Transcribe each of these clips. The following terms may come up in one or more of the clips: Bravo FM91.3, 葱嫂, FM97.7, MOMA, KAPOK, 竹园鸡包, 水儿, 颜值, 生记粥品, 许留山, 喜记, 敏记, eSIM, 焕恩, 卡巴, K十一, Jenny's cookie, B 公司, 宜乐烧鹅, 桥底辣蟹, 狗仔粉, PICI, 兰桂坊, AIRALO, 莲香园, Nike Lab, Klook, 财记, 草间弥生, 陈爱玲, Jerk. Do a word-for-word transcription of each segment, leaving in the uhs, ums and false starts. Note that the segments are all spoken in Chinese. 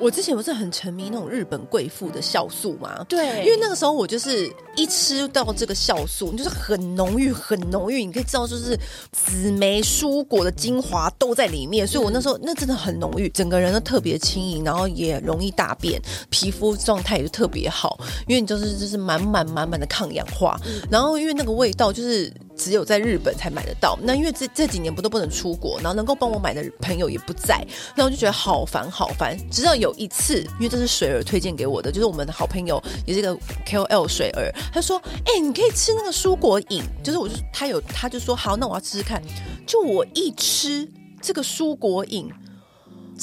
我之前不是很沉迷那种日本贵妇的酵素嘛？对，因为那个时候我就是一吃到这个酵素，就是很浓郁，很浓郁，你可以知道就是紫莓蔬果的精华都在里面，所以我那时候那真的很浓郁，整个人都特别轻盈，然后也容易大便，皮肤状态也就特别好，因为你就是就是满满满满的抗氧化，嗯、然后因为那个味道就是。只有在日本才买得到，那因为 这, 这几年不都不能出国，然后能够帮我买的朋友也不在，那我就觉得好烦好烦。直到有一次，因为这是水儿推荐给我的，就是我们的好朋友也是一个 K O L 水儿，他就说：“哎、欸，你可以吃那个蔬果饮。”就是我就他有他就说：“好，那我要吃吃看。”就我一吃这个蔬果饮。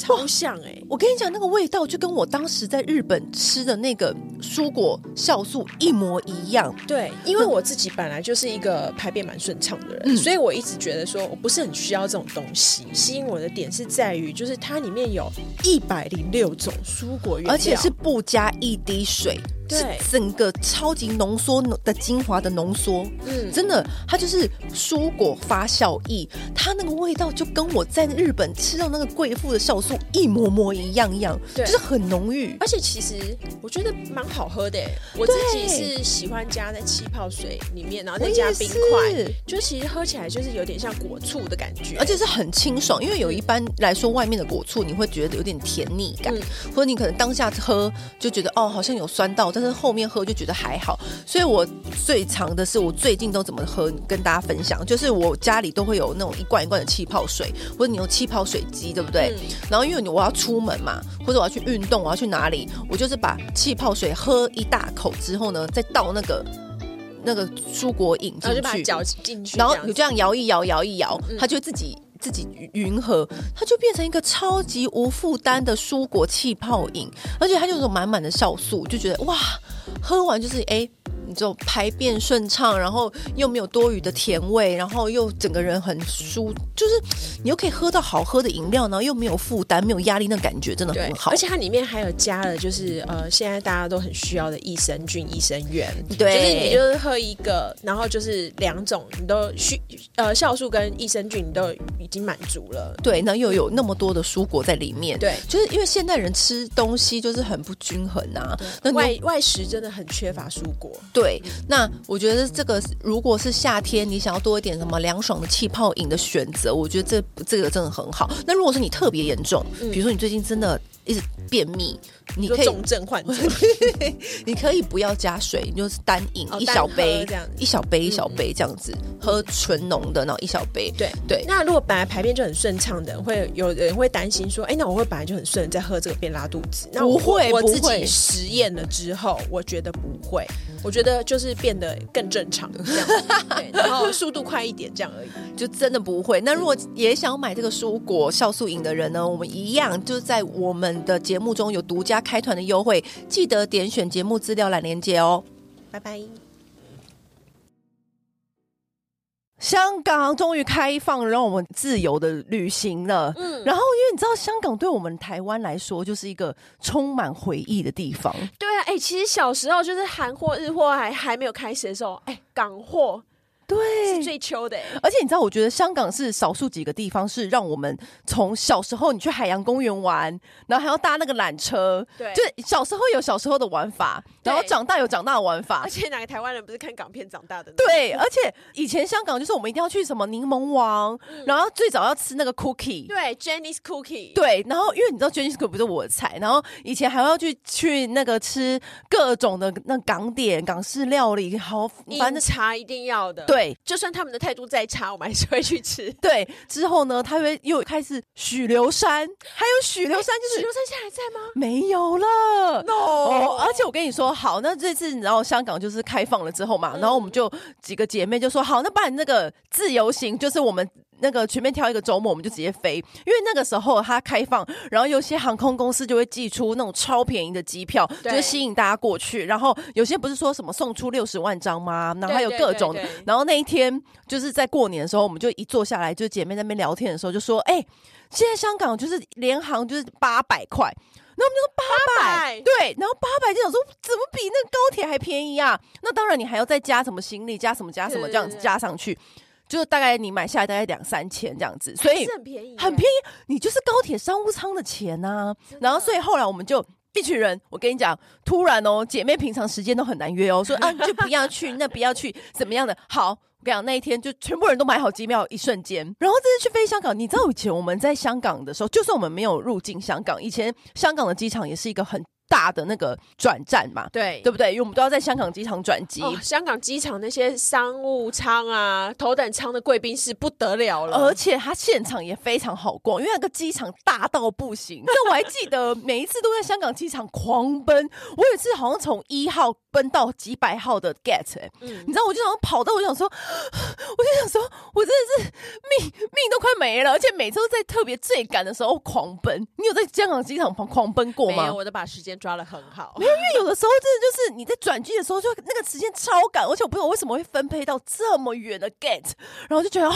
超像哎、欸！我跟你讲，那个味道就跟我当时在日本吃的那个蔬果酵素一模一样。对，因为我自己本来就是一个排便蛮顺畅的人、嗯，所以我一直觉得说我不是很需要这种东西。吸引我的点是在于，就是它里面有一百零六种蔬果原料，而且是不加一滴水。是整个超级浓缩的精华的浓缩、嗯、真的它就是蔬果发酵液，它那个味道就跟我在日本吃到那个贵妇的酵素一模模一样样，就是很浓郁，而且其实我觉得蛮好喝的。我自己是喜欢加在气泡水里面，然后再加冰块，就其实喝起来就是有点像果醋的感觉，而且是很清爽，因为有一般来说外面的果醋你会觉得有点甜腻感、嗯、或者你可能当下喝就觉得哦好像有酸到，但是后面喝就觉得还好。所以我最常的是我最近都怎么喝跟大家分享，就是我家里都会有那种一罐一罐的气泡水，或者你用气泡水机对不对、嗯、然后因为我要出门嘛，或者我要去运动，我要去哪里，我就是把气泡水喝一大口之后呢，再倒那个那个蔬果饮进去，然后就把它搅进去，然后你这样摇一摇摇一摇、嗯、它就自己自己匀和，它就变成一个超级无负担的蔬果气泡饮，而且它就有满满的酵素，就觉得哇，喝完就是哎、欸，你就排便顺畅，然后又没有多余的甜味，然后又整个人很舒，就是你又可以喝到好喝的饮料，然后又没有负担，没有压力，那感觉真的很好。而且它里面还有加了，就是呃，现在大家都很需要的益生菌、益生元，对，就是你就是喝一个，然后就是两种，你都需呃酵素跟益生菌你都已经满足了，对，然后又有那么多的蔬果在里面，对，就是因为现代人吃东西就是很不均衡啊，那外外食真的很缺乏蔬果，对。那我觉得这个如果是夏天你想要多一点什么凉爽的气泡饮的选择，我觉得这这个真的很好。那如果是你特别严重，比如说你最近真的一直便秘，你可以重症患者你可以不要加水，你就是单饮、哦、一小杯一小杯一小杯这样子、嗯、喝纯浓的，然后一小杯。对对。那如果本来排便就很顺畅的人，会有人会担心说，哎、欸，那我会本来就很顺，再喝这个便拉肚子？那我不会，我自己实验了之后，我觉得不会，我觉得就是变得更正常这样对，然后速度快一点这样而已，就真的不会。那如果也想买这个蔬果酵素饮的人呢，我们一样就在我们的节目中有独家开团的优惠，记得点选节目资料栏连结哦。拜拜。香港终于开放，让我们自由的旅行了。嗯，然后因为你知道，香港对我们台湾来说就是一个充满回忆的地方。对啊，哎、欸，其实小时候就是韩货、日货还还没有开始的时候，哎、欸，港货。对，是最秋的、欸。而且你知道，我觉得香港是少数几个地方是让我们从小时候你去海洋公园玩，然后还要搭那个缆车，对，就是小时候有小时候的玩法，然后长大有长大的玩法。而且哪个台湾人不是看港片长大的呢？对，而且以前香港就是我们一定要去什么柠檬王、嗯，然后最早要吃那个 cookie， 对 ，Jenny's cookie， 对。然后因为你知道 Jenny's cookie 不是我的菜，然后以前还要去去那个吃各种的那港点、港式料理，好，反正茶一定要的，对。对，就算他们的态度再差，我们还是会去吃。对，之后呢，他会又开始许留山，还有许留山就是许留山现在还在吗？没有了 ，no、哦。而且我跟你说，好，那这次你知道香港就是开放了之后嘛，嗯、然后我们就几个姐妹就说，好，那不然那个自由行就是我们。那个前面挑一个周末我们就直接飞，因为那个时候它开放，然后有些航空公司就会寄出那种超便宜的机票，就是吸引大家过去。然后有些不是说什么送出六十万张吗？然后还有各种的。然后那一天就是在过年的时候，我们就一坐下来，就姐妹在那边聊天的时候就说：“哎、欸，现在香港就是联航就是八百块。”然后我们就说八百，对，然后八百就想说怎么比那高铁还便宜啊？那当然你还要再加什么行李，加什么加什么，这样子加上去，就大概你买下来大概两三千这样子，所以很便宜，很便宜，你就是高铁商务舱的钱啊。然后所以后来我们就。一群人，我跟你讲，突然哦，姐妹平常时间都很难约哦，说啊就不要去，那不要去，怎么样的？好，我跟你讲，那一天就全部人都买好机票，一瞬间。然后这次去飞香港，你知道以前我们在香港的时候，就算我们没有入境香港，以前香港的机场也是一个很大的那个转站嘛，对，对不对？因为我们都要在香港机场转机、哦。香港机场那些商务舱啊、头等舱的贵宾室不得了了，而且它现场也非常好逛，因为那个机场大到不行。那我还记得每一次都在香港机场狂奔，我有一次好像从一号奔到几百号的 gate，、欸嗯、你知道，我就想跑到，我想说，我就想说，我真的是命命都快没了，而且每次都在特别最赶的时候狂奔。你有在香港机场狂奔过吗？没有，我都把时间抓得很好，没有，因为有的时候真的就是你在转机的时候，就那个时间超赶，而且我不知道为什么会分配到这么远的 gate， 然后就觉得哦，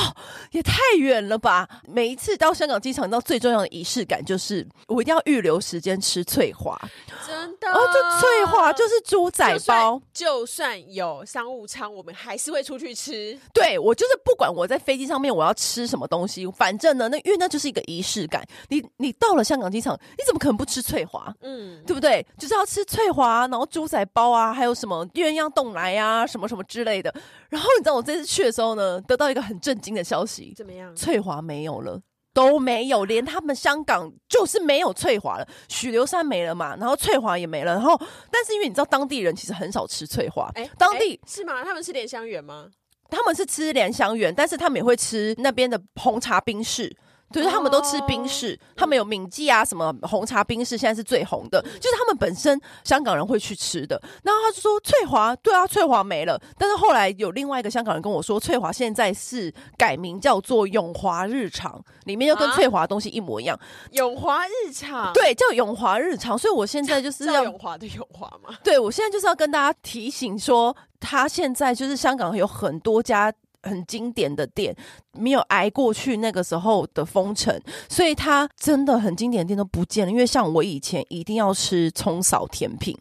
也太远了吧！每一次到香港机场，你知道最重要的仪式感就是我一定要预留时间吃翠华，真的，哦，就翠华就是猪仔包，就算，就算有商务舱，我们还是会出去吃。对，我就是不管我在飞机上面我要吃什么东西，反正呢，那因为那就是一个仪式感。你你到了香港机场，你怎么可能不吃翠华？嗯，对不对？对，就是要吃翠华、啊，然后猪仔包啊，还有什么鸳鸯冻来啊，什么什么之类的。然后你知道我这次去的时候呢，得到一个很震惊的消息，怎么样？翠华没有了，都没有，连他们香港就是没有翠华了。许留山没了嘛，然后翠华也没了。然后，但是因为你知道当地人其实很少吃翠华，哎，当地是吗？他们吃莲香园吗？他们是吃莲香园，但是他们也会吃那边的红茶冰室。就是他们都吃冰室、哦、他们有敏记啊什么红茶冰室现在是最红的、嗯、就是他们本身香港人会去吃的。然后他就说翠华，对啊，翠华没了。但是后来有另外一个香港人跟我说，翠华现在是改名叫做永华日常，里面又跟翠华的东西一模一样、啊、永华日常，对，叫永华日常。所以我现在就是要永华的永华嘛，对，我现在就是要跟大家提醒说，他现在就是香港有很多家很经典的店没有挨过去那个时候的封城，所以它真的很经典的店都不见了。因为像我以前一定要吃葱嫂甜品，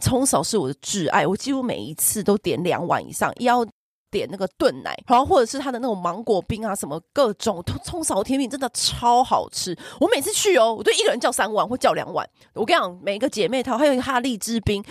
葱嫂是我的挚爱，我几乎每一次都点两碗以上，要点那个炖奶，然后或者是它的那种芒果冰啊什么各种葱嫂甜品，真的超好吃。我每次去哦，我对一个人叫三碗或叫两碗。我跟你讲，每一个姐妹淘还有哈荔枝冰，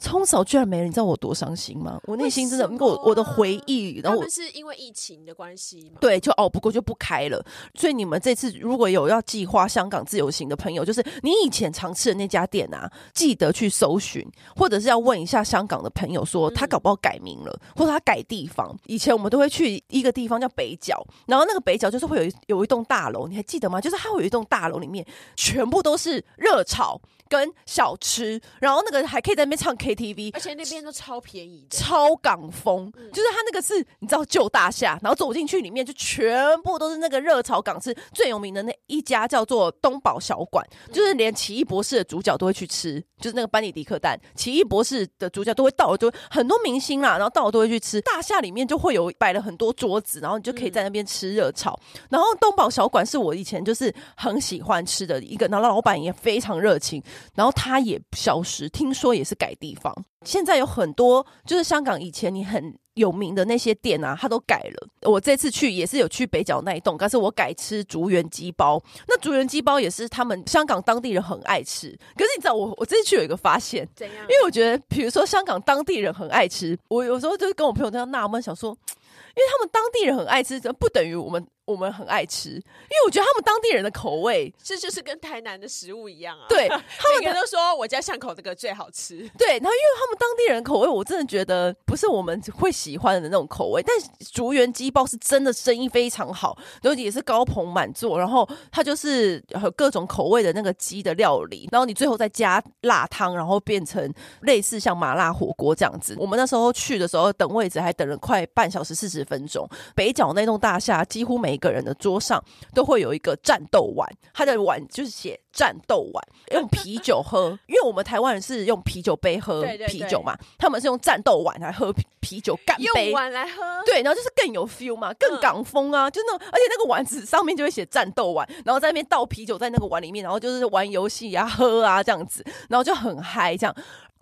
葱嫂居然没了，你知道我多伤心吗？我内心真的，我我的回忆，然后我他们是因为疫情的关系吗？对，就哦，不过就不开了。所以你们这次如果有要计划香港自由行的朋友，就是你以前常吃的那家店啊，记得去搜寻，或者是要问一下香港的朋友说，他搞不好改名了，或者他改地方。以前我们都会去一个地方叫北角，然后那个北角就是会有一有一栋大楼，你还记得吗？就是它会有一栋大楼里面全部都是热炒跟小吃，然后那个还可以在那边唱 K T V， 而且那边都超便宜的，超港风、嗯、就是它那个是你知道旧大厦，然后走进去里面就全部都是那个热炒港式。最有名的那一家叫做东宝小馆，就是连奇异博士的主角都会去吃，就是那个班尼迪克蛋，奇异博士的主角都会到了，就很多明星啦，然后到了都会去吃。大厦里面就会有摆了很多桌子，然后你就可以在那边吃热炒、嗯、然后东宝小馆是我以前就是很喜欢吃的一个，然后老板也非常热情，然后他也消失，听说也是改地方。现在有很多就是香港以前你很有名的那些店啊，它都改了。我这次去也是有去北角那一栋，但是我改吃竹园鸡包。那竹园鸡包也是他们香港当地人很爱吃。可是你知道我我这次去有一个发现，怎样？因为我觉得比如说香港当地人很爱吃，我有时候就是跟我朋友在纳闷，想说因为他们当地人很爱吃，不等于我们我们很爱吃。因为我觉得他们当地人的口味，这就是跟台南的食物一样啊。对，他们每个人都说我家巷口这个最好吃。对，然后因为他们当地人的口味，我真的觉得不是我们会喜欢的那种口味。但竹园鸡包是真的生意非常好，然后也是高朋满座，然后它就是有各种口味的那个鸡的料理，然后你最后再加辣汤，然后变成类似像麻辣火锅这样子。我们那时候去的时候等位置还等了快半小时四十分钟。北角那栋大厦几乎每个人的桌上都会有一个战斗碗，他的碗就是写战斗碗，用啤酒喝，因为我们台湾人是用啤酒杯喝啤酒嘛，对对对，他们是用战斗碗来喝啤酒，干杯，用碗来喝，对，然后就是更有 feel 嘛，更港风啊，嗯、就是那而且那个碗子上面就会写战斗碗，然后在那边倒啤酒在那个碗里面，然后就是玩游戏啊、喝啊这样子，然后就很嗨这样。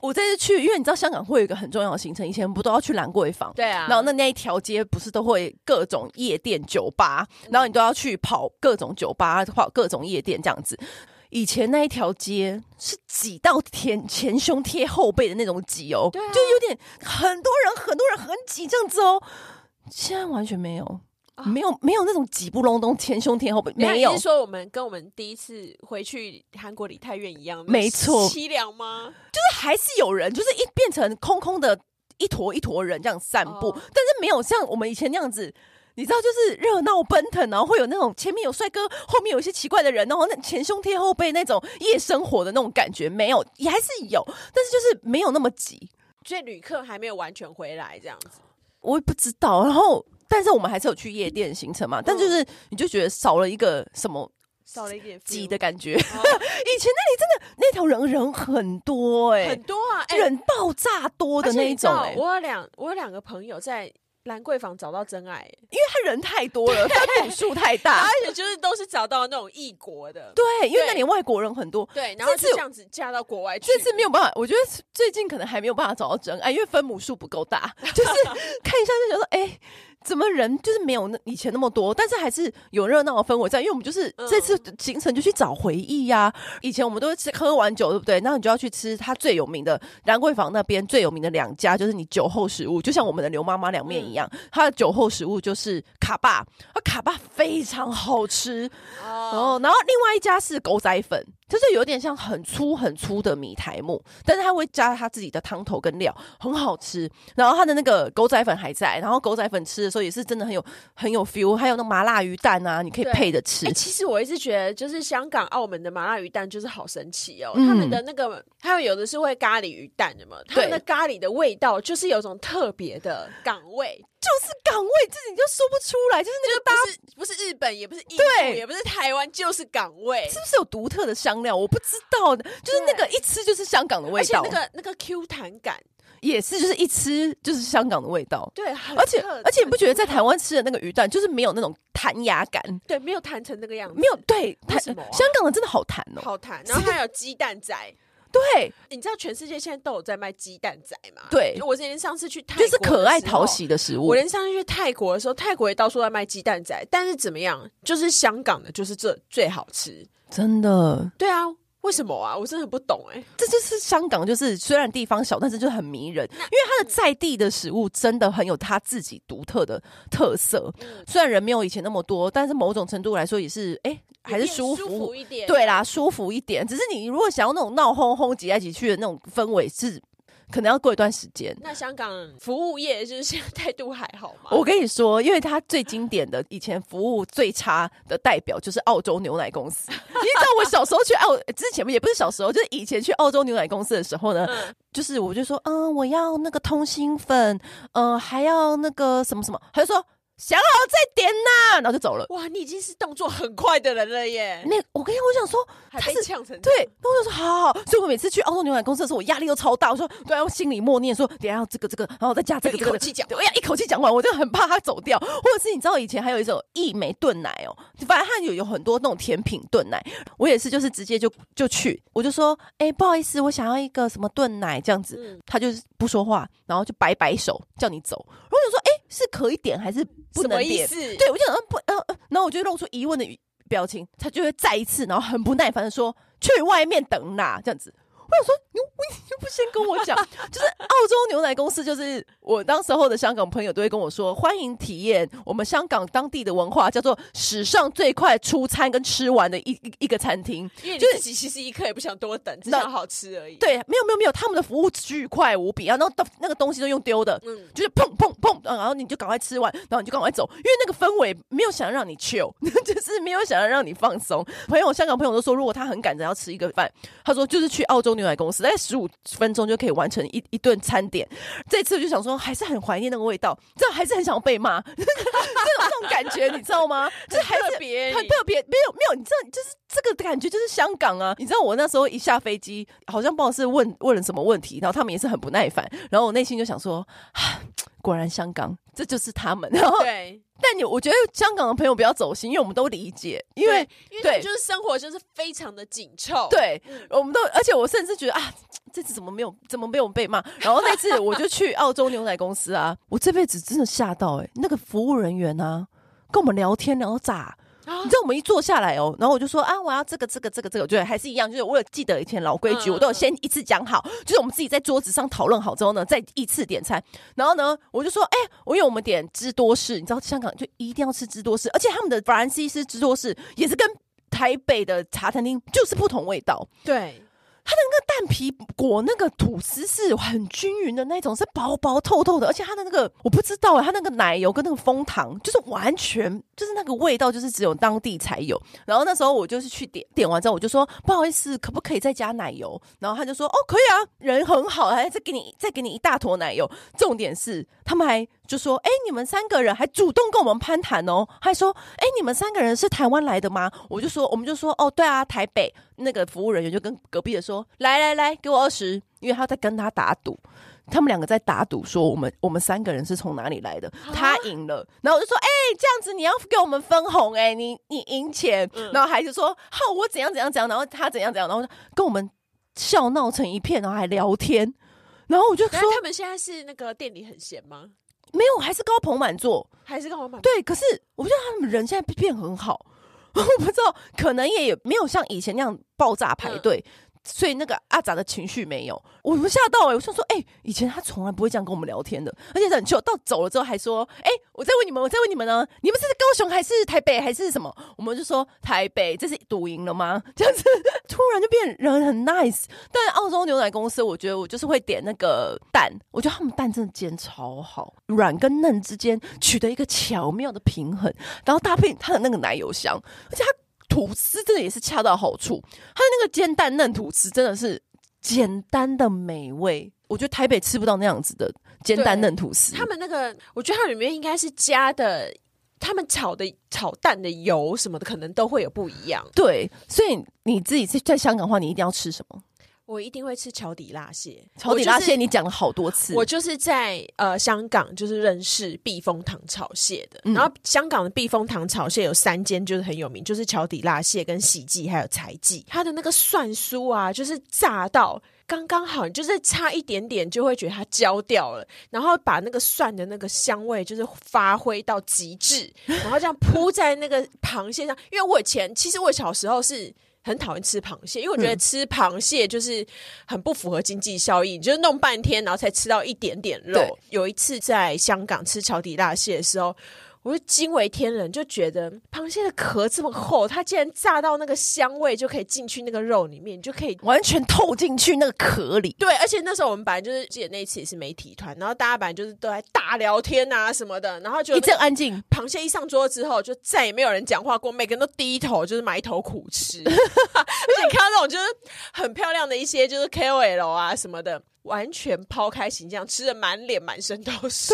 我这次去，因为你知道香港会有一个很重要的行程，以前不都要去兰桂坊？对啊。然后那那一条街不是都会各种夜店、酒吧，然后你都要去跑各种酒吧、跑各种夜店这样子。以前那一条街是挤到前前胸贴后背的那种挤哦，对啊，就有点很多人、很多人很挤这样子哦。现在完全没有。没有没有那种挤不隆咚前胸贴后背，没有。你是说我们跟我们第一次回去韩国梨泰院一样，没错，凄凉吗？就是还是有人，就是一变成空空的一坨一坨人这样散步，哦、但是没有像我们以前那样子。你知道就是热闹奔腾，然后会有那种前面有帅哥，后面有一些奇怪的人，然后那前胸贴后背那种夜生活的那种感觉没有，也还是有，但是就是没有那么挤。所以旅客还没有完全回来这样子，我也不知道。然后。但是我们还是有去夜店行程嘛，但就是你就觉得少了一个什么，少了一点挤的感觉。哦、以前那里真的那条人人很多哎、欸，很多啊，欸、人爆炸多的那一种、欸。我有两我有两个朋友在兰桂坊找到真爱、欸，因为他人太多了，他人数太大，而且就是都是找到那种异国的，对，因为那里外国人很多，对，然后就这样子嫁到国外去。这次没有办法，我觉得最近可能还没有办法找到真爱，因为分母数不够大，就是看一下就觉得哎。欸怎么人就是没有以前那么多，但是还是有热闹的氛围在，因为我们就是这次行程就去找回忆呀、啊。嗯、以前我们都是喝完酒，对不对？那你就要去吃它最有名的兰桂坊那边最有名的两家，就是你酒后食物，就像我们的刘妈妈凉面一样，它、嗯、的酒后食物就是卡巴，它卡巴非常好吃哦。然后另外一家是狗仔粉。就是有点像很粗很粗的米苔目，但是他会加他自己的汤头跟料，很好吃。然后他的那个狗仔粉还在，然后狗仔粉吃的时候也是真的很有很有 feel。还有那麻辣鱼蛋啊，你可以配着吃、欸。其实我一直觉得，就是香港、澳门的麻辣鱼蛋就是好神奇哦。嗯、他们的那个还有有的是会咖喱鱼蛋的嘛，他们的咖喱的味道就是有种特别的港味。就是港味，自己就说不出来，就是那个搭就不是不是日本，也不是印度，也不是台湾，就是港味，是不是有独特的香料？我不知道的，就是那个一吃就是香港的味道，而且那个那个 Q 弹感也是，就是一吃就是香港的味道，对，而且而且你不觉得在台湾吃的那个鱼蛋就是没有那种弹牙感？对，没有弹成那个样子，没有对，为什么、啊、香港的真的好弹哦、喔，好弹，然后还有鸡蛋仔。对，你知道全世界现在都有在卖鸡蛋仔吗？对，我连上次去泰国就是可爱讨喜的食物。我连上次去泰国的时候，泰国也到处在卖鸡蛋仔，但是怎么样，就是香港的，就是这最好吃，真的。对啊，为什么啊？我真的很不懂哎、欸。这就是香港，就是虽然地方小，但是就很迷人，因为它的在地的食物真的很有它自己独特的特色。嗯、虽然人没有以前那么多，但是某种程度来说也是哎。欸还是舒服, 舒服一点，对啦，舒服一点。只是你如果想要那种闹哄哄、挤来挤去的那种氛围，是可能要过一段时间。那香港服务业就是现在态度还好吗？我跟你说，因为它最经典的以前服务最差的代表就是澳洲牛奶公司。你知道我小时候去澳之前也不是小时候，就是以前去澳洲牛奶公司的时候呢，嗯、就是我就说，嗯，我要那个通心粉，嗯、呃，还要那个什么什么，他就说。想好再点呐、啊，然后就走了。哇，你已经是动作很快的人了耶！那我跟你讲，我想说，还被呛成对，我想说好好。所以我每次去澳洲牛奶公司的时候，我压力都超大。我说，对啊，我心里默念说，等一下要这个这个，然后再加这个这个，一口气讲，我要一口气讲完，我就很怕他走掉。或者是你知道以前还有一种益美炖奶哦，反正它有有很多那种甜品炖奶，我也是就是直接就就去，我就说，哎、欸，不好意思，我想要一个什么炖奶这样子，嗯、他就是不说话，然后就摆摆手叫你走。然后我就说，哎、欸，是可以点还是？不能点，什么意思？对，我就想不、呃，然后我就露出疑问的表情，他就会再一次，然后很不耐烦的说：“去外面等啦。”这样子，我想说，你你就不先跟我讲，就是澳洲牛奶公司，就是我当时候的香港朋友都会跟我说，欢迎体验我们香港当地的文化，叫做史上最快出餐跟吃完的一 一, 一个餐厅，因为你自己其实一刻也不想多等，只想好吃而已。对，没有没有没有，他们的服务巨快无比，然后那个东西都用丢的，嗯，就是砰砰砰，然后你就赶快吃完，然后你就赶快走，因为那个氛围没有想让你 chill， 就是没有想要让你放松。朋友，香港朋友都说，如果他很赶着要吃一个饭，他说就是去澳洲牛奶公司，大概十五分钟就可以完成一一顿餐点。这次我就想说，还是很怀念那个味道，这还是很想要被骂，这种感觉你知道吗？就是还是很特别，很特别，没有没有，你知道，就是这个感觉就是香港啊。你知道我那时候一下飞机，好像不知道是问问了什么问题，然后他们也是很不耐烦，然后我内心就想说，果然香港，这就是他们。然后对。但你我觉得香港的朋友不要走心，因为我们都理解，因为因为就是生活就是非常的紧凑，对、嗯、我们都，而且我甚至觉得啊，这次怎么没有怎么没有被骂。然后那次我就去澳洲牛奶公司啊，我这辈子真的吓到哎、欸，那个服务人员啊跟我们聊天聊咋，你知道我们一坐下来哦，然后我就说啊，我要这个这个这个这个，对，还是一样，就是我有记得以前老规矩，我都有先一次讲好，就是我们自己在桌子上讨论好之后呢，再一次点餐。然后呢，我就说，哎、欸，我因为我们点芝多士，你知道香港就一定要吃芝多士，而且他们的法兰西式芝多士也是跟台北的茶餐厅就是不同味道，对。它的那个蛋皮裹那个吐司是很均匀的那种，是薄薄透透的，而且它的那个我不知道、欸、它那个奶油跟那个枫糖就是完全就是那个味道就是只有当地才有。然后那时候我就是去点，点完之后我就说不好意思，可不可以再加奶油？然后他就说哦可以啊，人很好，还再给你再给你一大坨奶油。重点是他们还就说哎、欸、你们三个人还主动跟我们攀谈哦，还说哎、欸、你们三个人是台湾来的吗？我就说我们就说哦对啊台北。那个服务人员就跟隔壁的说来来来给我二十，因为他在跟他打赌，他们两个在打赌说我们我们三个人是从哪里来的，他赢了。然后我就说哎、欸、这样子你要给我们分红哎、欸、你你赢钱、嗯、然后还是说好我怎样怎样怎样，然后他怎样怎样，然后跟我们笑闹成一片，然后还聊天。然后我就说他们现在是那个店里很闲吗？没有，还是高朋满座，还是高朋满座。对，可是我觉得他们人现在变很好，我不知道，可能也没有像以前那样爆炸排队、嗯，所以那个阿杂的情绪没有，我们吓到哎、欸！我想说，哎、欸，以前他从来不会这样跟我们聊天的，而且很糗，到走了之后还说，哎、欸，我再问你们，我再问你们呢，你们是高雄还是台北还是什么？我们就说台北，这是赌赢了吗？这样子突然就变人很 nice。但澳洲牛奶公司，我觉得我就是会点那个蛋，我觉得他们蛋真的煎超好，软跟嫩之间取得一个巧妙的平衡，然后搭配它的那个奶油香，而且它。吐司真的也是恰到好处，它的那个煎蛋嫩吐司真的是简单的美味，我觉得台北吃不到那样子的煎蛋嫩吐司。他们那个，我觉得它里面应该是加的，他们炒的炒蛋的油什么的，可能都会有不一样。对，所以你自己在香港的话，你一定要吃什么？我一定会吃桥底辣蟹。桥底辣蟹你讲了好多次。我就是在呃香港就是认识避风塘炒蟹的、嗯、然后香港的避风塘炒蟹有三间就是很有名，就是桥底辣蟹跟喜记还有财记，它的那个蒜酥啊就是炸到刚刚好，你就是差一点点就会觉得它焦掉了，然后把那个蒜的那个香味就是发挥到极致，然后这样铺在那个螃蟹上。因为我以前其实我小时候是很讨厌吃螃蟹，因为我觉得吃螃蟹就是很不符合经济效益、嗯、你就是弄半天然后才吃到一点点肉。有一次在香港吃桥底辣蟹的时候，我就惊为天人，就觉得螃蟹的壳这么厚，它竟然炸到那个香味就可以进去那个肉里面，你就可以完全透进去那个壳里。对，而且那时候我们本来就是记得那一次也是媒体团，然后大家本来就是都在大聊天啊什么的，然后就一阵安静，螃蟹一上桌之后就再也没有人讲话过，每个人都低头就是埋头苦吃。而且你看到那种就是很漂亮的一些就是 K O L 啊什么的，完全抛开形象，吃的满脸满身都是。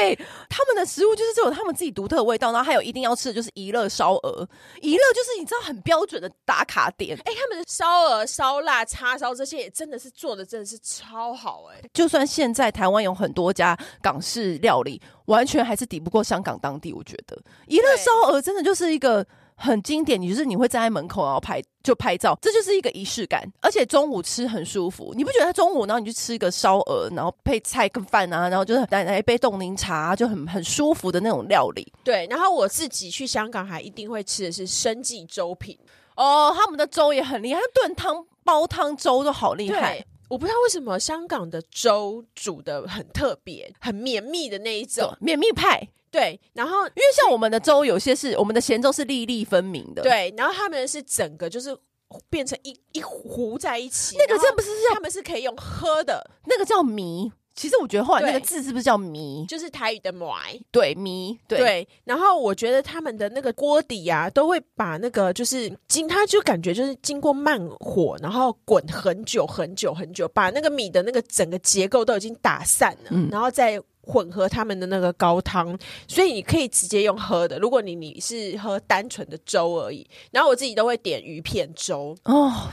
对，他们的食物就是只有他们自己独特的味道。然后还有一定要吃的就是宜乐烧鹅，宜乐就是你知道很标准的打卡点。哎、欸，他们的烧鹅、烧腊、叉烧这些也真的是做的真的是超好哎、欸。就算现在台湾有很多家港式料理，完全还是抵不过香港当地。我觉得宜乐烧鹅真的就是一个很经典，你就是你会站在门口然后拍就拍照，这就是一个仪式感，而且中午吃很舒服，你不觉得中午然后你去吃一个烧鹅，然后配菜跟饭啊，然后就是来一杯冻柠茶、啊、就很很舒服的那种料理。对，然后我自己去香港还一定会吃的是生记粥品哦，他们的粥也很厉害，炖汤煲汤粥都好厉害。我不知道为什么香港的粥煮的很特别，很绵密的那一种绵密派。对，然后因为像我们的粥有些是我们的咸粥是粒粒分明的，对，然后他们是整个就是变成一一糊在一起，那个这不是他们是可以用喝的，那个叫糜，其实我觉得后来那个字是不是叫迷，就是台语的迷，对，迷， 对, 对。然后我觉得他们的那个锅底啊都会把那个就是经他就感觉就是经过慢火然后滚很久很久很久，把那个米的那个整个结构都已经打散了、嗯、然后再混合他们的那个高汤，所以你可以直接用喝的，如果 你, 你是喝单纯的粥而已。然后我自己都会点鱼片粥哦，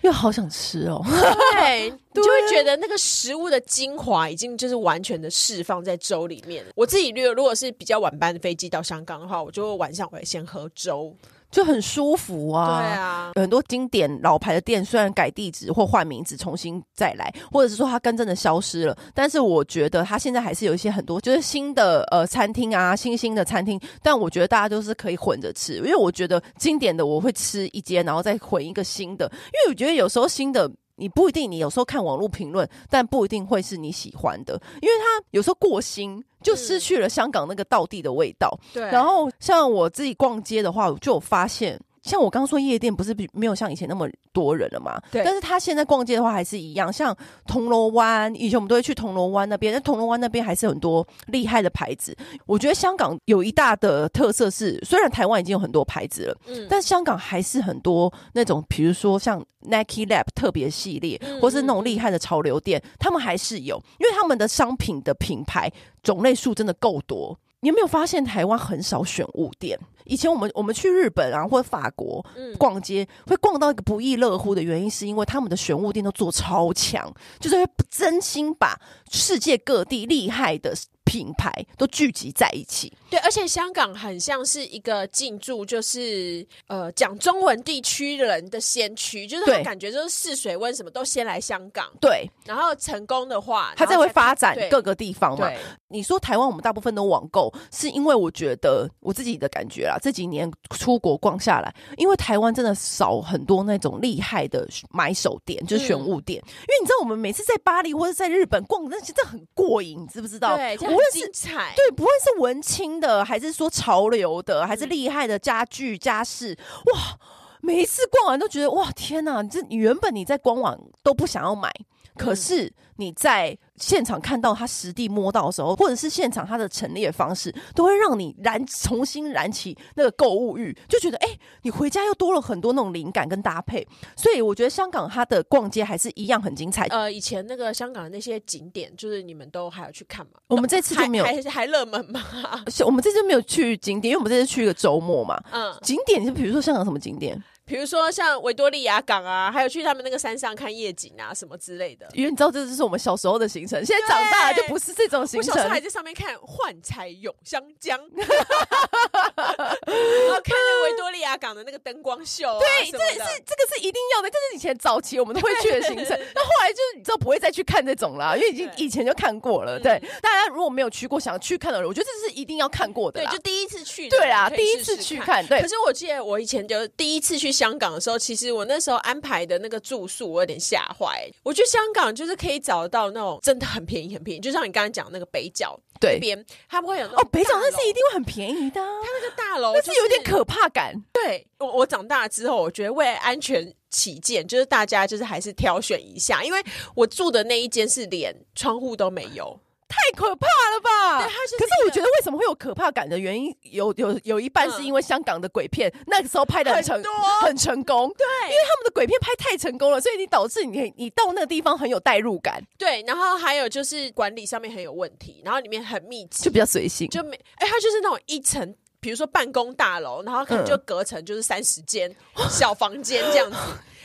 又好想吃哦对，你就会觉得那个食物的精华已经就是完全的释放在粥里面了。我自己如果是比较晚班的飞机到香港的话，我就晚上我会先喝粥，就很舒服啊。对啊，有很多经典老牌的店虽然改地址或换名字重新再来，或者是说它真正的消失了，但是我觉得它现在还是有一些很多就是新的呃餐厅啊，新兴的餐厅，但我觉得大家都是可以混着吃。因为我觉得经典的我会吃一间然后再混一个新的，因为我觉得有时候新的你不一定，你有时候看网络评论但不一定会是你喜欢的，因为它有时候过新就失去了香港那个道地的味道、嗯、然后像我自己逛街的话，我就有发现像我刚刚说夜店不是没有像以前那么多人了嘛，但是他现在逛街的话还是一样，像铜锣湾以前我们都会去铜锣湾那边，但铜锣湾那边还是很多厉害的牌子。我觉得香港有一大的特色是，虽然台湾已经有很多牌子了、嗯、但香港还是很多那种比如说像 Nike Lab 特别系列或是那种厉害的潮流店，他们还是有，因为他们的商品的品牌种类数真的够多。你有没有发现台湾很少选物店？以前我们我们去日本啊或法国逛街、嗯、会逛到一个不亦乐乎的原因是因为他们的选物店都做超强，就是会真心把世界各地厉害的品牌都聚集在一起。对，而且香港很像是一个进驻就是呃讲中文地区人的先驱，就是他感觉就是试水温什么都先来香港，对，然后成功的话他才会发展各个地方嘛。你说台湾我们大部分都网购，是因为我觉得我自己的感觉啦，这几年出国逛下来，因为台湾真的少很多那种厉害的买手店，就是选物店、嗯、因为你知道我们每次在巴黎或者在日本逛那真的很过瘾，你知不知道？对，不论是精彩，对，不论是文青的还是说潮流的还是厉害的家具家饰，哇，每一次逛完都觉得哇天哪，这原本你在官网都不想要买，可是你在现场看到他实地摸到的时候，或者是现场他的陈列方式，都会让你燃重新燃起那个购物欲，就觉得哎、欸，你回家又多了很多那种灵感跟搭配。所以我觉得香港它的逛街还是一样很精彩。呃，以前那个香港的那些景点，就是你们都还有去看吗？我们这次就没有，还还热门吗？我们这次没有去景点，因为我们这次去一个周末嘛。嗯，景点就比如说香港什么景点？比如说像维多利亚港啊，还有去他们那个山上看夜景啊什么之类的。因为你知道这就是我们小时候的行程，现在长大就不是这种行程。我小时候还在上面看幻彩咏香江然后看了维多利亚港的那个灯光秀啊，对，这个是这个是一定要的，这是以前早期我们都会去的行程，那后来就是你知道不会再去看这种啦，因为已经以前就看过了。 对, 对，大家如果没有去过想去看的人，我觉得这是一定要看过的啦，对，就第一次去的，对啦，第一次去看。对，可是我记得我以前就第一次去香港的时候，其实我那时候安排的那个住宿我有点吓坏。我觉得香港就是可以找到那种真的很便宜很便宜，就像你刚才讲那个北角那边，他们会有那种哦，北角那是一定会很便宜的、啊、他那个大楼、就是、那是有点可怕感。对， 我, 我长大之后我觉得为了安全起见，就是大家就是还是挑选一下，因为我住的那一间是连窗户都没有，太可怕了吧。对，是可是我觉得为什么会有可怕感的原因 有, 有, 有一半是因为香港的鬼片、嗯、那个时候拍的 很, 很, 很成功。对，因为他们的鬼片拍太成功了，所以你导致 你, 你到那个地方很有代入感。对，然后还有就是管理上面很有问题，然后里面很密集，就比较随性，就没、欸、它就是那种一层比如说办公大楼，然后可能就隔成就是三十间小房间这样子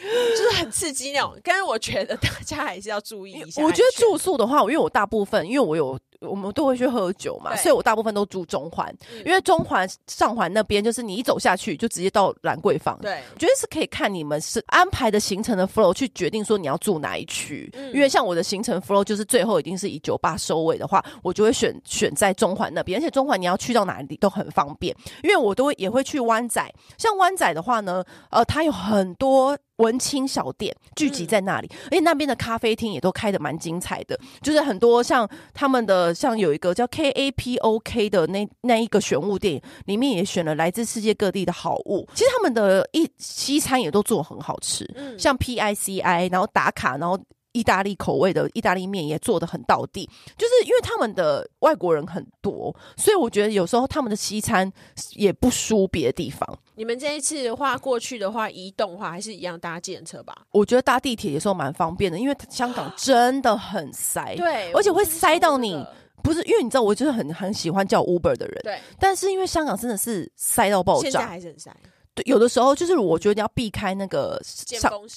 就是很刺激那种。但是我觉得大家还是要注意一下。我觉得住宿的话，因为我大部分因为我有我们都会去喝酒嘛，所以我大部分都住中环、嗯、因为中环上环那边就是你一走下去就直接到兰桂坊。对，我觉得是可以看你们是安排的行程的 flow 去决定说你要住哪一区、嗯、因为像我的行程 flow 就是最后一定是以酒吧收尾的话，我就会选选在中环那边，而且中环你要去到哪里都很方便，因为我都会也会去湾仔。像湾仔的话呢，呃，它有很多文青小店聚集在那里、嗯、而且那边的咖啡厅也都开得蛮精彩的，就是很多像他们的像有一个叫 K A P O K 的那那一个选物店，里面也选了来自世界各地的好物。其实他们的一西餐也都做很好吃、嗯、像 P I C I 然后打卡然后意大利口味的意大利面也做得很道地，就是因为他们的外国人很多，所以我觉得有时候他们的西餐也不输别的地方。你们这一次的话过去的话移动的话还是一样搭计程车吧？我觉得搭地铁也是蛮方便的，因为香港真的很塞对，而且会塞到你、這個、不是因为你知道我就是 很, 很喜欢叫 Uber 的人，对，但是因为香港真的是塞到爆炸，现在还是很塞，对，有的时候就是我觉得你要避开那个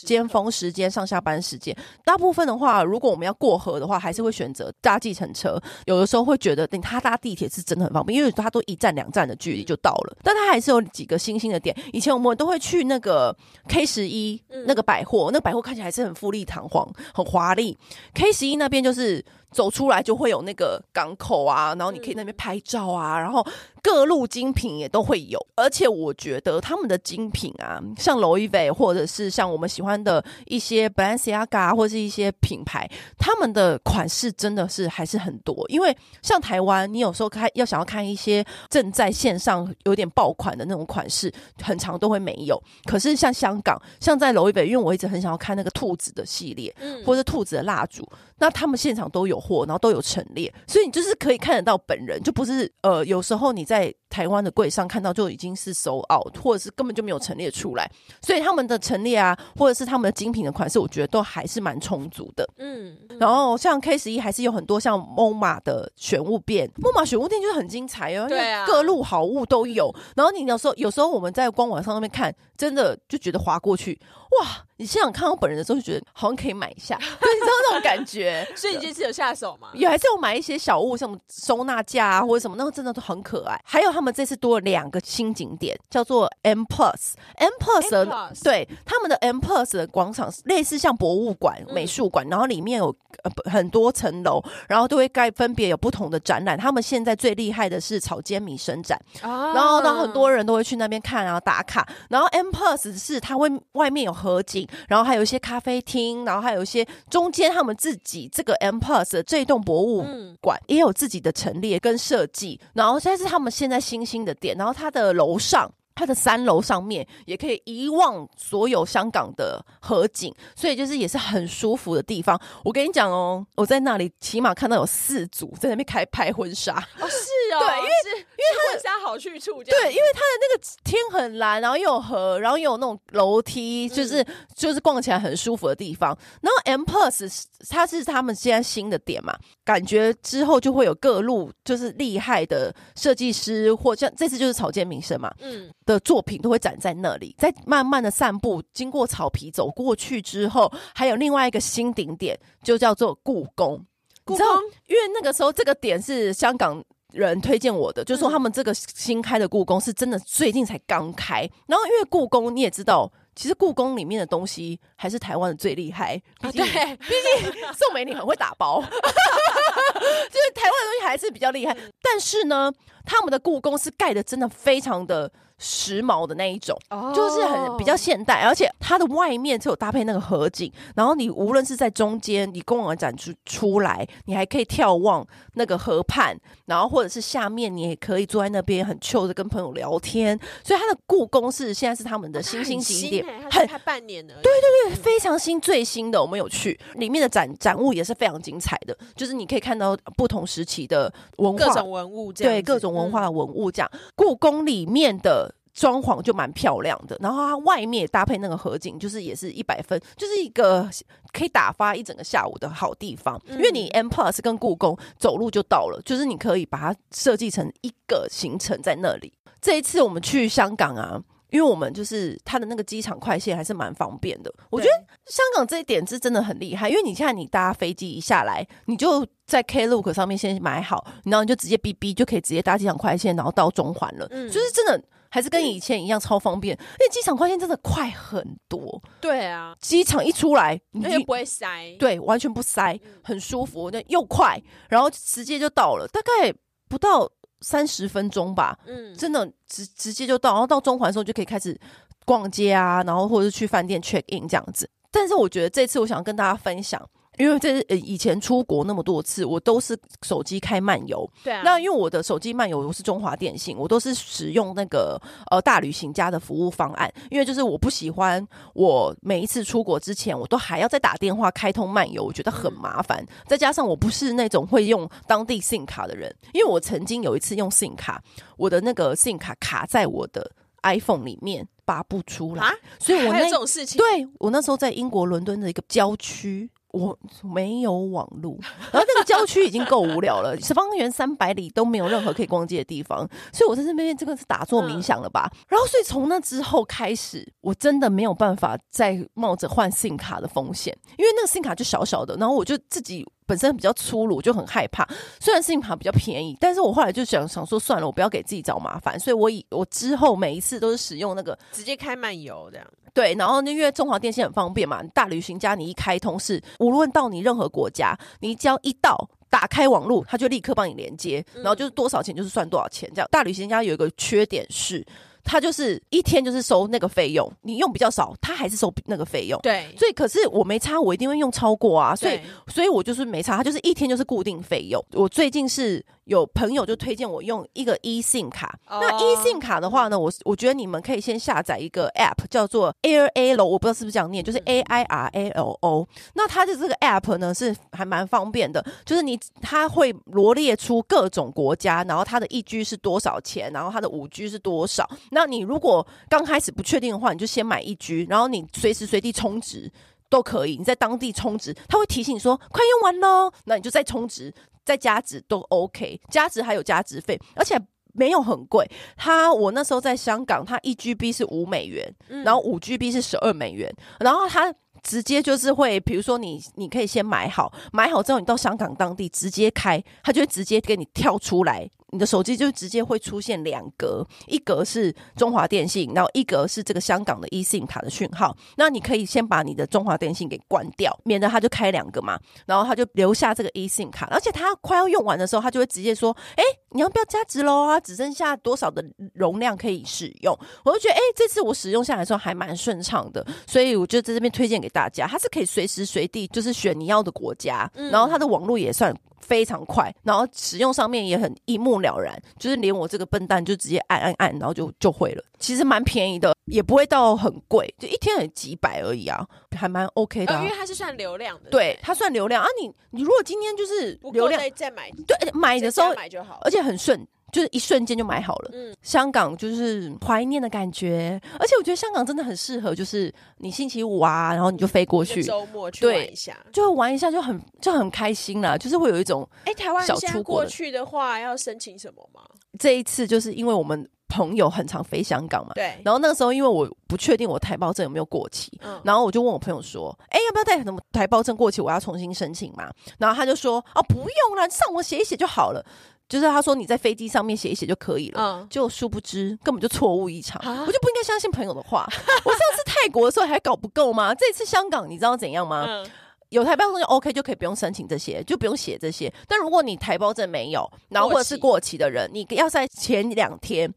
尖峰时间、上下班时间。大部分的话，如果我们要过河的话，还是会选择搭计程车。有的时候会觉得他搭地铁是真的很方便，因为他都一站两站的距离就到了。但他还是有几个新兴的点。以前我们都会去那个 K 十一 那个百货，那个百货看起来还是很富丽堂皇、很华丽。K 十一 那边就是走出来就会有那个港口啊，然后你可以在那边拍照啊，然后各路精品也都会有。而且我觉得他们的精品啊，像 Louis Vuitton 或者是像我们喜欢的一些 Balenciaga 或是一些品牌，他们的款式真的是还是很多。因为像台湾你有时候看要想要看一些正在线上有点爆款的那种款式，很常都会没有。可是像香港，像在 Louis Vuitton， 因为我一直很想要看那个兔子的系列、嗯、或者兔子的蜡烛，那他们现场都有货，然后都有陈列，所以你就是可以看得到本人，就不是呃，有时候你在台湾的柜上看到就已经是 sold out， 或者是根本就没有陈列出来，所以他们的陈列啊，或者是他们的精品的款式，我觉得都还是蛮充足的。嗯，然后像 K 十一 还是有很多像 MOMA 的选物店， MOMA 选物店就是很精彩哦，因为各路好物都有。然后你有时候有时候我们在官网上那边看，真的就觉得滑过去，哇！你现场看到本人的时候就觉得好像可以买一下，对，你知道那种感觉。所以你这次有下手吗？有，还是有买一些小物，像收纳架啊或者什么，那个真的都很可爱。还有他们这次多了两个新景点，叫做 M Plus。M Plus 的 M Plus 对，他们的 M Plus 的广场类似像博物馆、美术馆，然后里面有、呃、很多层楼，然后都会盖分别有不同的展览。他们现在最厉害的是草间弥生展、啊，然后呢很多人都会去那边看啊打卡。然后 M Plus 是它会外面有河景。然后还有一些咖啡厅，然后还有一些中间他们自己这个 M Plus 的这一栋博物馆、嗯、也有自己的陈列跟设计，然后这是他们现在新兴的点。然后它的楼上，它的三楼上面也可以一望所有香港的河景，所以就是也是很舒服的地方。我跟你讲哦，我在那里起码看到有四组在那边开拍婚纱。哦，是哦，对，因为是因为它婚纱好去处这样。对，因为它的那个天很蓝，然后又有河，然后又有那种楼梯，就是、嗯、就是逛起来很舒服的地方。然后 M Plus 它是他们现在新的点嘛，感觉之后就会有各路就是厉害的设计师，或像这次就是草间弥生嘛，嗯。的作品都会展在那里，在慢慢的散步经过草皮走过去之后，还有另外一个新顶点就叫做故宫。故宫因为那个时候这个点是香港人推荐我的，就是说他们这个新开的故宫是真的最近才刚开。然后因为故宫你也知道，其实故宫里面的东西还是台湾的最厉害，毕竟、啊、毕竟宋美龄很会打包，就是台湾的东西还是比较厉害。但是呢，他们的故宫是盖的真的非常的时髦的那一种、oh. 就是很比较现代，而且它的外面是有搭配那个河景，然后你无论是在中间你公园展出出来，你还可以眺望那个河畔，然后或者是下面你也可以坐在那边很 chill 的跟朋友聊天。所以它的故宫是现在是他们的新兴景点，很它、欸、半年了，对对对，非常新，最新的我们有去，里面的展展物也是非常精彩的，就是你可以看到不同时期的文化，各种文物这样，对，各种文化的文物这样、嗯、故宫里面的装潢就蛮漂亮的，然后它外面搭配那个河景，就是也是一百分，就是一个可以打发一整个下午的好地方。因为你 M Plus 跟故宫走路就到了，就是你可以把它设计成一个行程在那里。这一次我们去香港啊，因为我们就是它的那个机场快线还是蛮方便的，我觉得香港这一点是真的很厉害。因为你看你搭飞机一下来，你就在 Klook 上面先买好，然后你就直接 B B 就可以直接搭机场快线，然后到中环了、嗯、就是真的还是跟以前一样超方便，因为机场快线真的快很多。对啊，机场一出来你就不会塞，对，完全不塞，很舒服，又快，然后直接就到了，大概不到三十分钟吧，嗯，真的直直接就到，然后到中环的时候就可以开始逛街啊，然后或者是去饭店 check in 这样子。但是我觉得这次我想跟大家分享，因为这以前出国那么多次，我都是手机开漫游。对啊。那因为我的手机漫游我是中华电信，我都是使用那个呃大旅行家的服务方案，因为就是我不喜欢我每一次出国之前我都还要再打电话开通漫游，我觉得很麻烦、嗯。再加上我不是那种会用当地 SIM 卡的人，因为我曾经有一次用 SIM 卡，我的那个 SIM 卡卡在我的 iPhone 里面拔不出来，啊、所以我那还有这种事情。对，我那时候在英国伦敦的一个郊区。我没有网路，然后那个郊区已经够无聊了，方圆三百里都没有任何可以逛街的地方，所以我在这边这个是打坐冥想了吧。嗯、然后，所以从那之后开始，我真的没有办法再冒着换 SIM 卡的风险，因为那个 SIM 卡就小小的，然后我就自己本身比较粗鲁，我就很害怕。虽然 SIM 卡比较便宜，但是我后来就想想说，算了，我不要给自己找麻烦，所以我以我之后每一次都是使用那个直接开漫游这样。对，然后因为中华电信很方便嘛，大旅行家你一开通是无论到你任何国家，你只要一到打开网路，它就立刻帮你连接，然后就是多少钱就是算多少钱这样。大旅行家有一个缺点是，它就是一天就是收那个费用，你用比较少，它还是收那个费用。对，所以可是我没差，我一定会用超过啊，所以所以我就是没差，它就是一天就是固定费用。我最近是。有朋友就推荐我用一个 eSIM 卡、oh. 那 eSIM 卡的话呢，我我觉得你们可以先下载一个 app 叫做 AIRALO， 我不知道是不是这样念，就是 A I R A L O。 那它的这个 app 呢是还蛮方便的，就是你它会罗列出各种国家，然后它的 一 G 是多少钱，然后它的 五 G 是多少。那你如果刚开始不确定的话，你就先买 一 G， 然后你随时随地充值都可以，你在当地充值，它会提醒你说快用完咯，那你就再充值再加值都 OK， 加值还有加值费，而且没有很贵。它我那时候在香港，它 一 G B 是五美元、嗯、然后 五 G B 是十二美元，然后它直接就是会，比如说你你可以先买好，买好之后你到香港当地直接开，它就会直接给你跳出来，你的手机就直接会出现两格，一格是中华电信，然后一格是这个香港的 eSIM 卡的讯号。那你可以先把你的中华电信给关掉，免得它就开两个嘛，然后它就留下这个 eSIM 卡。而且它快要用完的时候，它就会直接说哎、欸，你要不要加值咯啊，只剩下多少的容量可以使用。我就觉得哎、欸，这次我使用下来的时候还蛮顺畅的，所以我就在这边推荐给大家。它是可以随时随地就是选你要的国家，然后它的网络也算非常快，然后使用上面也很一目了然，就是连我这个笨蛋就直接按按按，然后就就会了。其实蛮便宜的，也不会到很贵，就一天很几百而已啊，还蛮 OK 的、啊呃、因为它是算流量的。对，它算流量啊。你你如果今天就是流量不够再买，对，买的时候买就好，而且很顺，就是一瞬间就买好了。嗯，香港就是怀念的感觉，而且我觉得香港真的很适合，就是你星期五啊，然后你就飞过去，周末去玩一下，就玩一下就很就很开心啦，就是会有一种哎、欸，台湾现在过去的话要申请什么吗？这一次就是因为我们朋友很常飞香港嘛，对。然后那个时候因为我不确定我台胞证有没有过期，嗯、然后我就问我朋友说：“哎、欸，要不要带什么台胞证过期？我要重新申请嘛？”然后他就说：“哦，不用啦，上网写一写就好了。”就是他说你在飞机上面写一写就可以了，就、嗯、殊不知根本就错误一场。我就不应该相信朋友的话。我上次泰国的时候还搞不够吗？这次香港你知道怎样吗？嗯、有台胞证就 OK， 就可以不用申请这些，就不用写这些。但如果你台胞证没有，然后或者是过期的人，你要在前两天，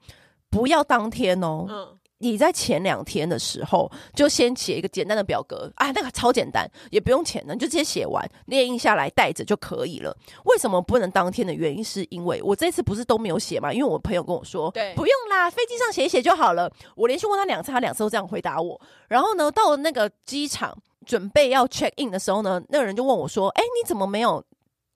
不要当天哦。嗯，你在前两天的时候就先写一个简单的表格啊，那个超简单，也不用钱的，你就直接写完列印下来带着就可以了。为什么不能当天的原因是因为我这次不是都没有写嘛，因为我朋友跟我说对，不用啦，飞机上写一写就好了。我连续问他两次，他两次都这样回答我。然后呢，到了那个机场准备要 check in 的时候呢，那个人就问我说：“哎、欸，你怎么没有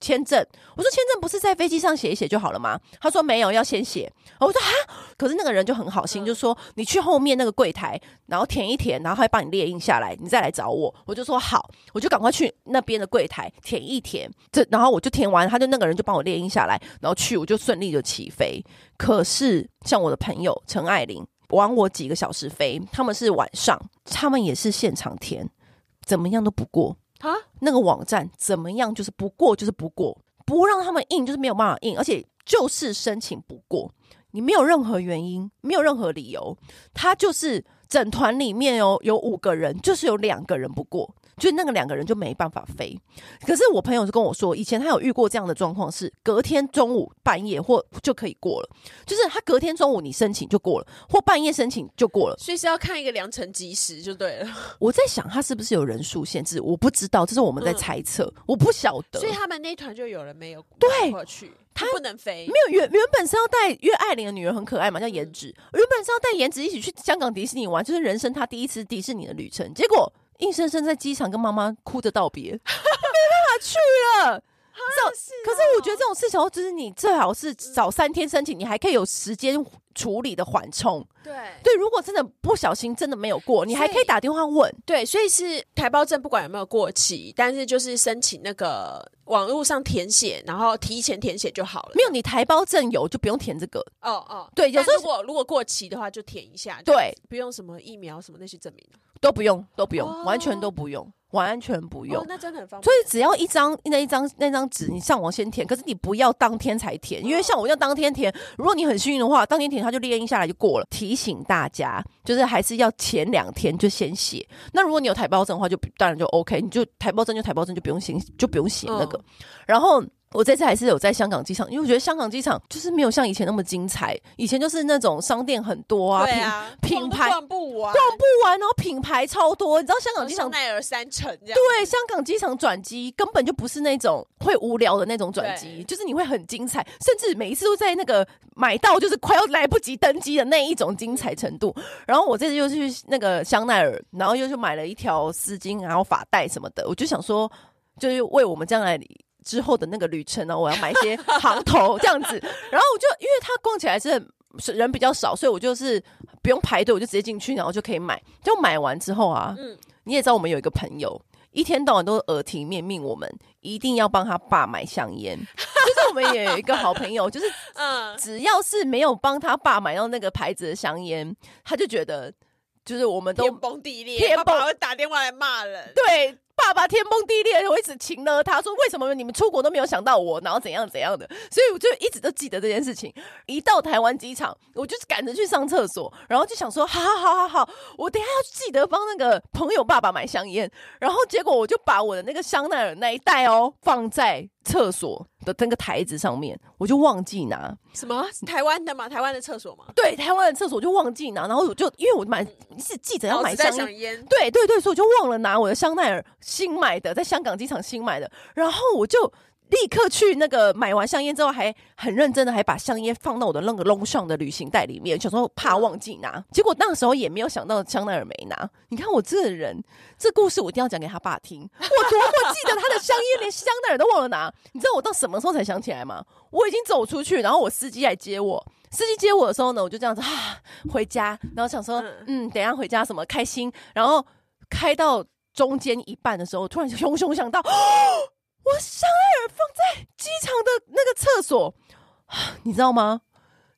签证？”我说签证不是在飞机上写一写就好了吗？他说没有，要先写。我说哈，可是那个人就很好心、嗯、就说你去后面那个柜台然后填一填，然后他会帮你列印下来，你再来找我。我就说好，我就赶快去那边的柜台填一填，这然后我就填完，他就那个人就帮我列印下来，然后去我就顺利就起飞。可是像我的朋友陈爱玲晚我几个小时飞，他们是晚上，他们也是现场填，怎么样都不过啊，那个网站怎么样就是不过，就是不过，不让他们印就是没有办法印，而且就是申请不过，你没有任何原因，没有任何理由，他就是整团里面有有五个人，就是有两个人不过，就那个两个人就没办法飞。可是我朋友就跟我说，以前他有遇过这样的状况，是隔天中午半夜或就可以过了，就是他隔天中午你申请就过了，或半夜申请就过了，所以是要看一个良辰吉时就对了。我在想他是不是有人数限制，我不知道，这是我们在猜测、嗯、我不晓得。所以他们那团就有人没有过去，他不能飞，没有 原, 原本是要带，因为艾琳的女儿很可爱嘛，叫颜值，原本是要带颜值一起去香港迪士尼玩，就是人生他第一次迪士尼的旅程，结果硬生生在机场跟妈妈哭着道别，没办法去了。啊是啊、可是我觉得这种事情，就是你最好是早三天申请，你还可以有时间处理的缓冲。对对，如果真的不小心真的没有过，你还可以打电话问。对，所以是台胞证不管有没有过期，但是就是申请那个网络上填写，然后提前填写就好了。没有，你台胞证有就不用填这个。哦哦，对，有时候如果如果过期的话就填一下，对，不用什么疫苗什么那些证明都不用，都不用，哦、完全都不用。完全不用、哦、那真的很方便，所以只要一张那一张那张纸你上网先填，可是你不要当天才填，因为像我要当天填，如果你很幸运的话当天填它就列印下来就过了。提醒大家就是还是要前两天就先写，那如果你有台胞证的话就当然就 OK， 你就台胞证就台胞证就不用写就不用写那个、嗯、然后我这次还是有在香港机场，因为我觉得香港机场就是没有像以前那么精彩，以前就是那种商店很多 啊, 啊 品, 品牌逛不完，逛不完，然后品牌超多，你知道香港机场奈尔三城这样。对，香港机场转机根本就不是那种会无聊的那种转机，就是你会很精彩，甚至每一次都在那个买到就是快要来不及登机的那一种精彩程度。然后我这次又去那个香奈儿，然后又去买了一条丝巾然后发带什么的，我就想说就是为我们将来之后的那个旅程呢、啊，我要买一些行头这样子。然后我就因为他逛起来是人比较少，所以我就是不用排队，我就直接进去，然后就可以买。就买完之后啊，嗯、你也知道我们有一个朋友，一天到晚都耳提面命我们一定要帮他爸买香烟。就是我们也有一个好朋友，就是只要是没有帮他爸买到那个牌子的香烟，他就觉得就是我们都天崩地裂，天崩，爸爸会打电话来骂人。对。爸爸天崩地裂，我一直情勒他说为什么你们出国都没有想到我，然后怎样怎样的，所以我就一直都记得这件事情。一到台湾机场，我就是赶着去上厕所，然后就想说好好好好，我等一下要记得帮那个朋友爸爸买香烟。然后结果我就把我的那个香奈儿那一袋哦放在厕所的那个台子上面，我就忘记拿。什么台湾的嘛，台湾的厕所嘛，对，台湾的厕所我就忘记拿，然后我就因为我买是记着要买香烟，对对对，所以我就忘了拿我的香奈儿新买的，在香港机场新买的。然后我就立刻去那个买完香烟之后，还很认真的还把香烟放到我的那个 Longchamp 的旅行袋里面，想说怕忘记拿。结果那时候也没有想到香奈儿没拿。你看我这个人，这故事我一定要讲给他爸听。我多么记得他的香烟，连香奈儿都忘了拿。你知道我到什么时候才想起来吗？我已经走出去，然后我司机来接我。司机接我的时候呢，我就这样子啊回家，然后想说嗯，等一下回家什么开心。然后开到中间一半的时候，突然熊熊想到。哦，我香奈儿放在机场的那个厕所，你知道吗？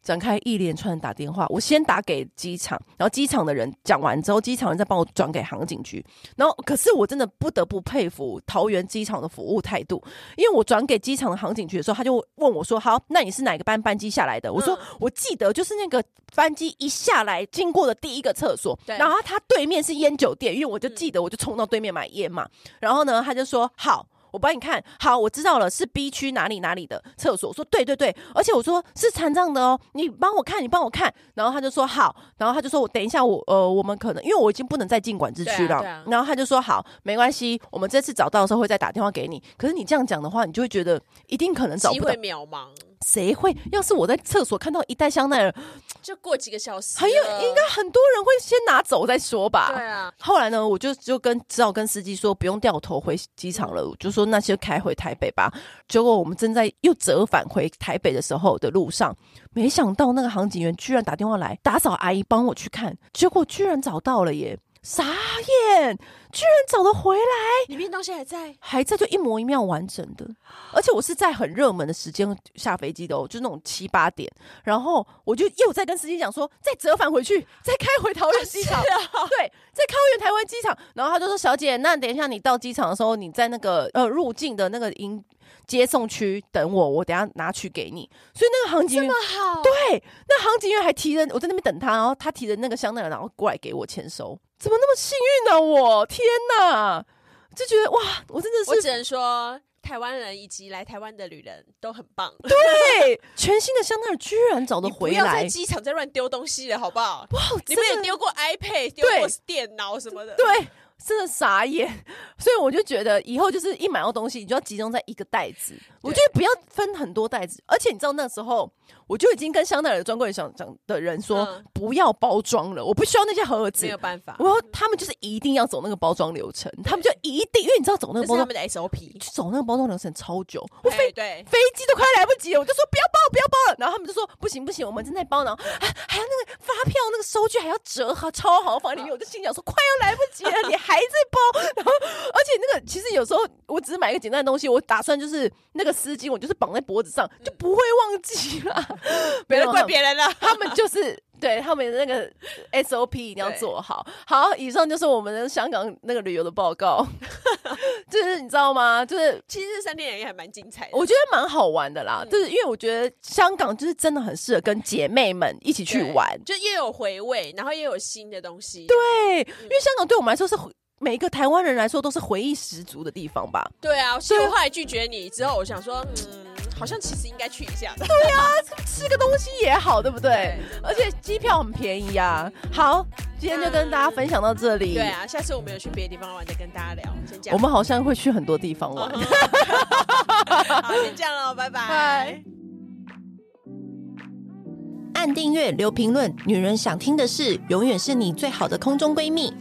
展开一连串打电话，我先打给机场，然后机场的人讲完之后，机场人再帮我转给航警局。然后，可是我真的不得不佩服桃园机场的服务态度，因为我转给机场的航警局的时候，他就问我说：“好，那你是哪个班班机下来的？”我说：“嗯、我记得就是那个班机一下来经过的第一个厕所，然后他对面是烟酒店，因为我就记得我就冲到对面买烟嘛。然后呢，他就说好。”我帮你看好，我知道了，是 B 区哪里哪里的厕所。我说对对对，而且我说是残障的哦，你帮我看，你帮我看。然后他就说好，然后他就说我等一下我呃我们可能因为我已经不能再进管制区了、啊啊，然后他就说好，没关系，我们这次找到的时候会再打电话给你。可是你这样讲的话，你就会觉得一定可能找不到，机会渺茫。谁会？要是我在厕所看到一袋香奈儿，就过几个小时了，很有应该很多人会先拿走再说吧。对啊。后来呢，我就就跟只好跟司机说不用掉头回机场了，我就说那就开回台北吧。结果我们正在又折返回台北的时候的路上，没想到那个航警员居然打电话来，打扫阿姨帮我去看，结果居然找到了耶。傻眼，居然找得回来！里面东西还在，还在，就一模一样完整的。而且我是在很热门的时间下飞机的哦，就那种七八点。然后我就又在跟司机讲说，再折返回去，再开回桃园机场。啊啊、对，再开回台湾机场。然后他就说：“小姐，那等一下你到机场的时候，你在那个呃入境的那个营接送区等我，我等一下拿去给你。”所以那个航警员这么好，对，那航警员还提着我在那边等他，然后他提着那个香奈儿，然后过来给我签收。怎么那么幸运啊我！天哪，就觉得哇，我真的是，我只能说台湾人以及来台湾的旅人都很棒。对，全新的香奈儿居然找得回来，你不要在机场再乱丢东西了好不好？哇，你们也丢过 iPad， 丢过电脑什么的。对，真的傻眼。所以我就觉得以后就是一买到东西你就要集中在一个袋子，我觉得不要分很多袋子。而且你知道那时候我就已经跟香奈儿专柜想讲的人说、嗯、不要包装了，我不需要那些盒子，没有办法。我说他们就是一定要走那个包装流程，他们就一定，因为你知道走那个包装流程，这是他们的 S O P， 走那个包装流程超久，我飞对飞机都快来不及了，我就说不要包不要包了，然后他们就说不行不行，我们正在包，然后、啊、还有那个发票那个收据还要折好超好放在里面，我就心想说快要来不及了，你还在包。然后而且那个其实有时候我只是买一个简单的东西，我打算就是那个丝巾我就是绑在脖子上就不会忘记啦、嗯不要怪别人了，他们就是对他们那个 S O P 一定要做好。好，以上就是我们的香港那个旅游的报告，就是你知道吗？就是其实三天两夜还蛮精彩的，我觉得蛮好玩的啦。嗯、就是因为我觉得香港就是真的很适合跟姐妹们一起去玩，就也有回味，然后也有新的东西。对，嗯、因为香港对我们来说是。每一个台湾人来说都是回忆十足的地方吧。对啊，所以我后来拒绝你之后我想说嗯，好像其实应该去一下的。对啊，吃个东西也好，对不 对, 對而且机票很便宜啊。好，今天就跟大家分享到这里、嗯、对啊，下次我们有去别的地方玩再跟大家聊。先这样，我们好像会去很多地方玩、uh-huh. 好，先这样咯，拜拜。按订阅，留评论，女人想听的事，永远是你最好的空中闺蜜。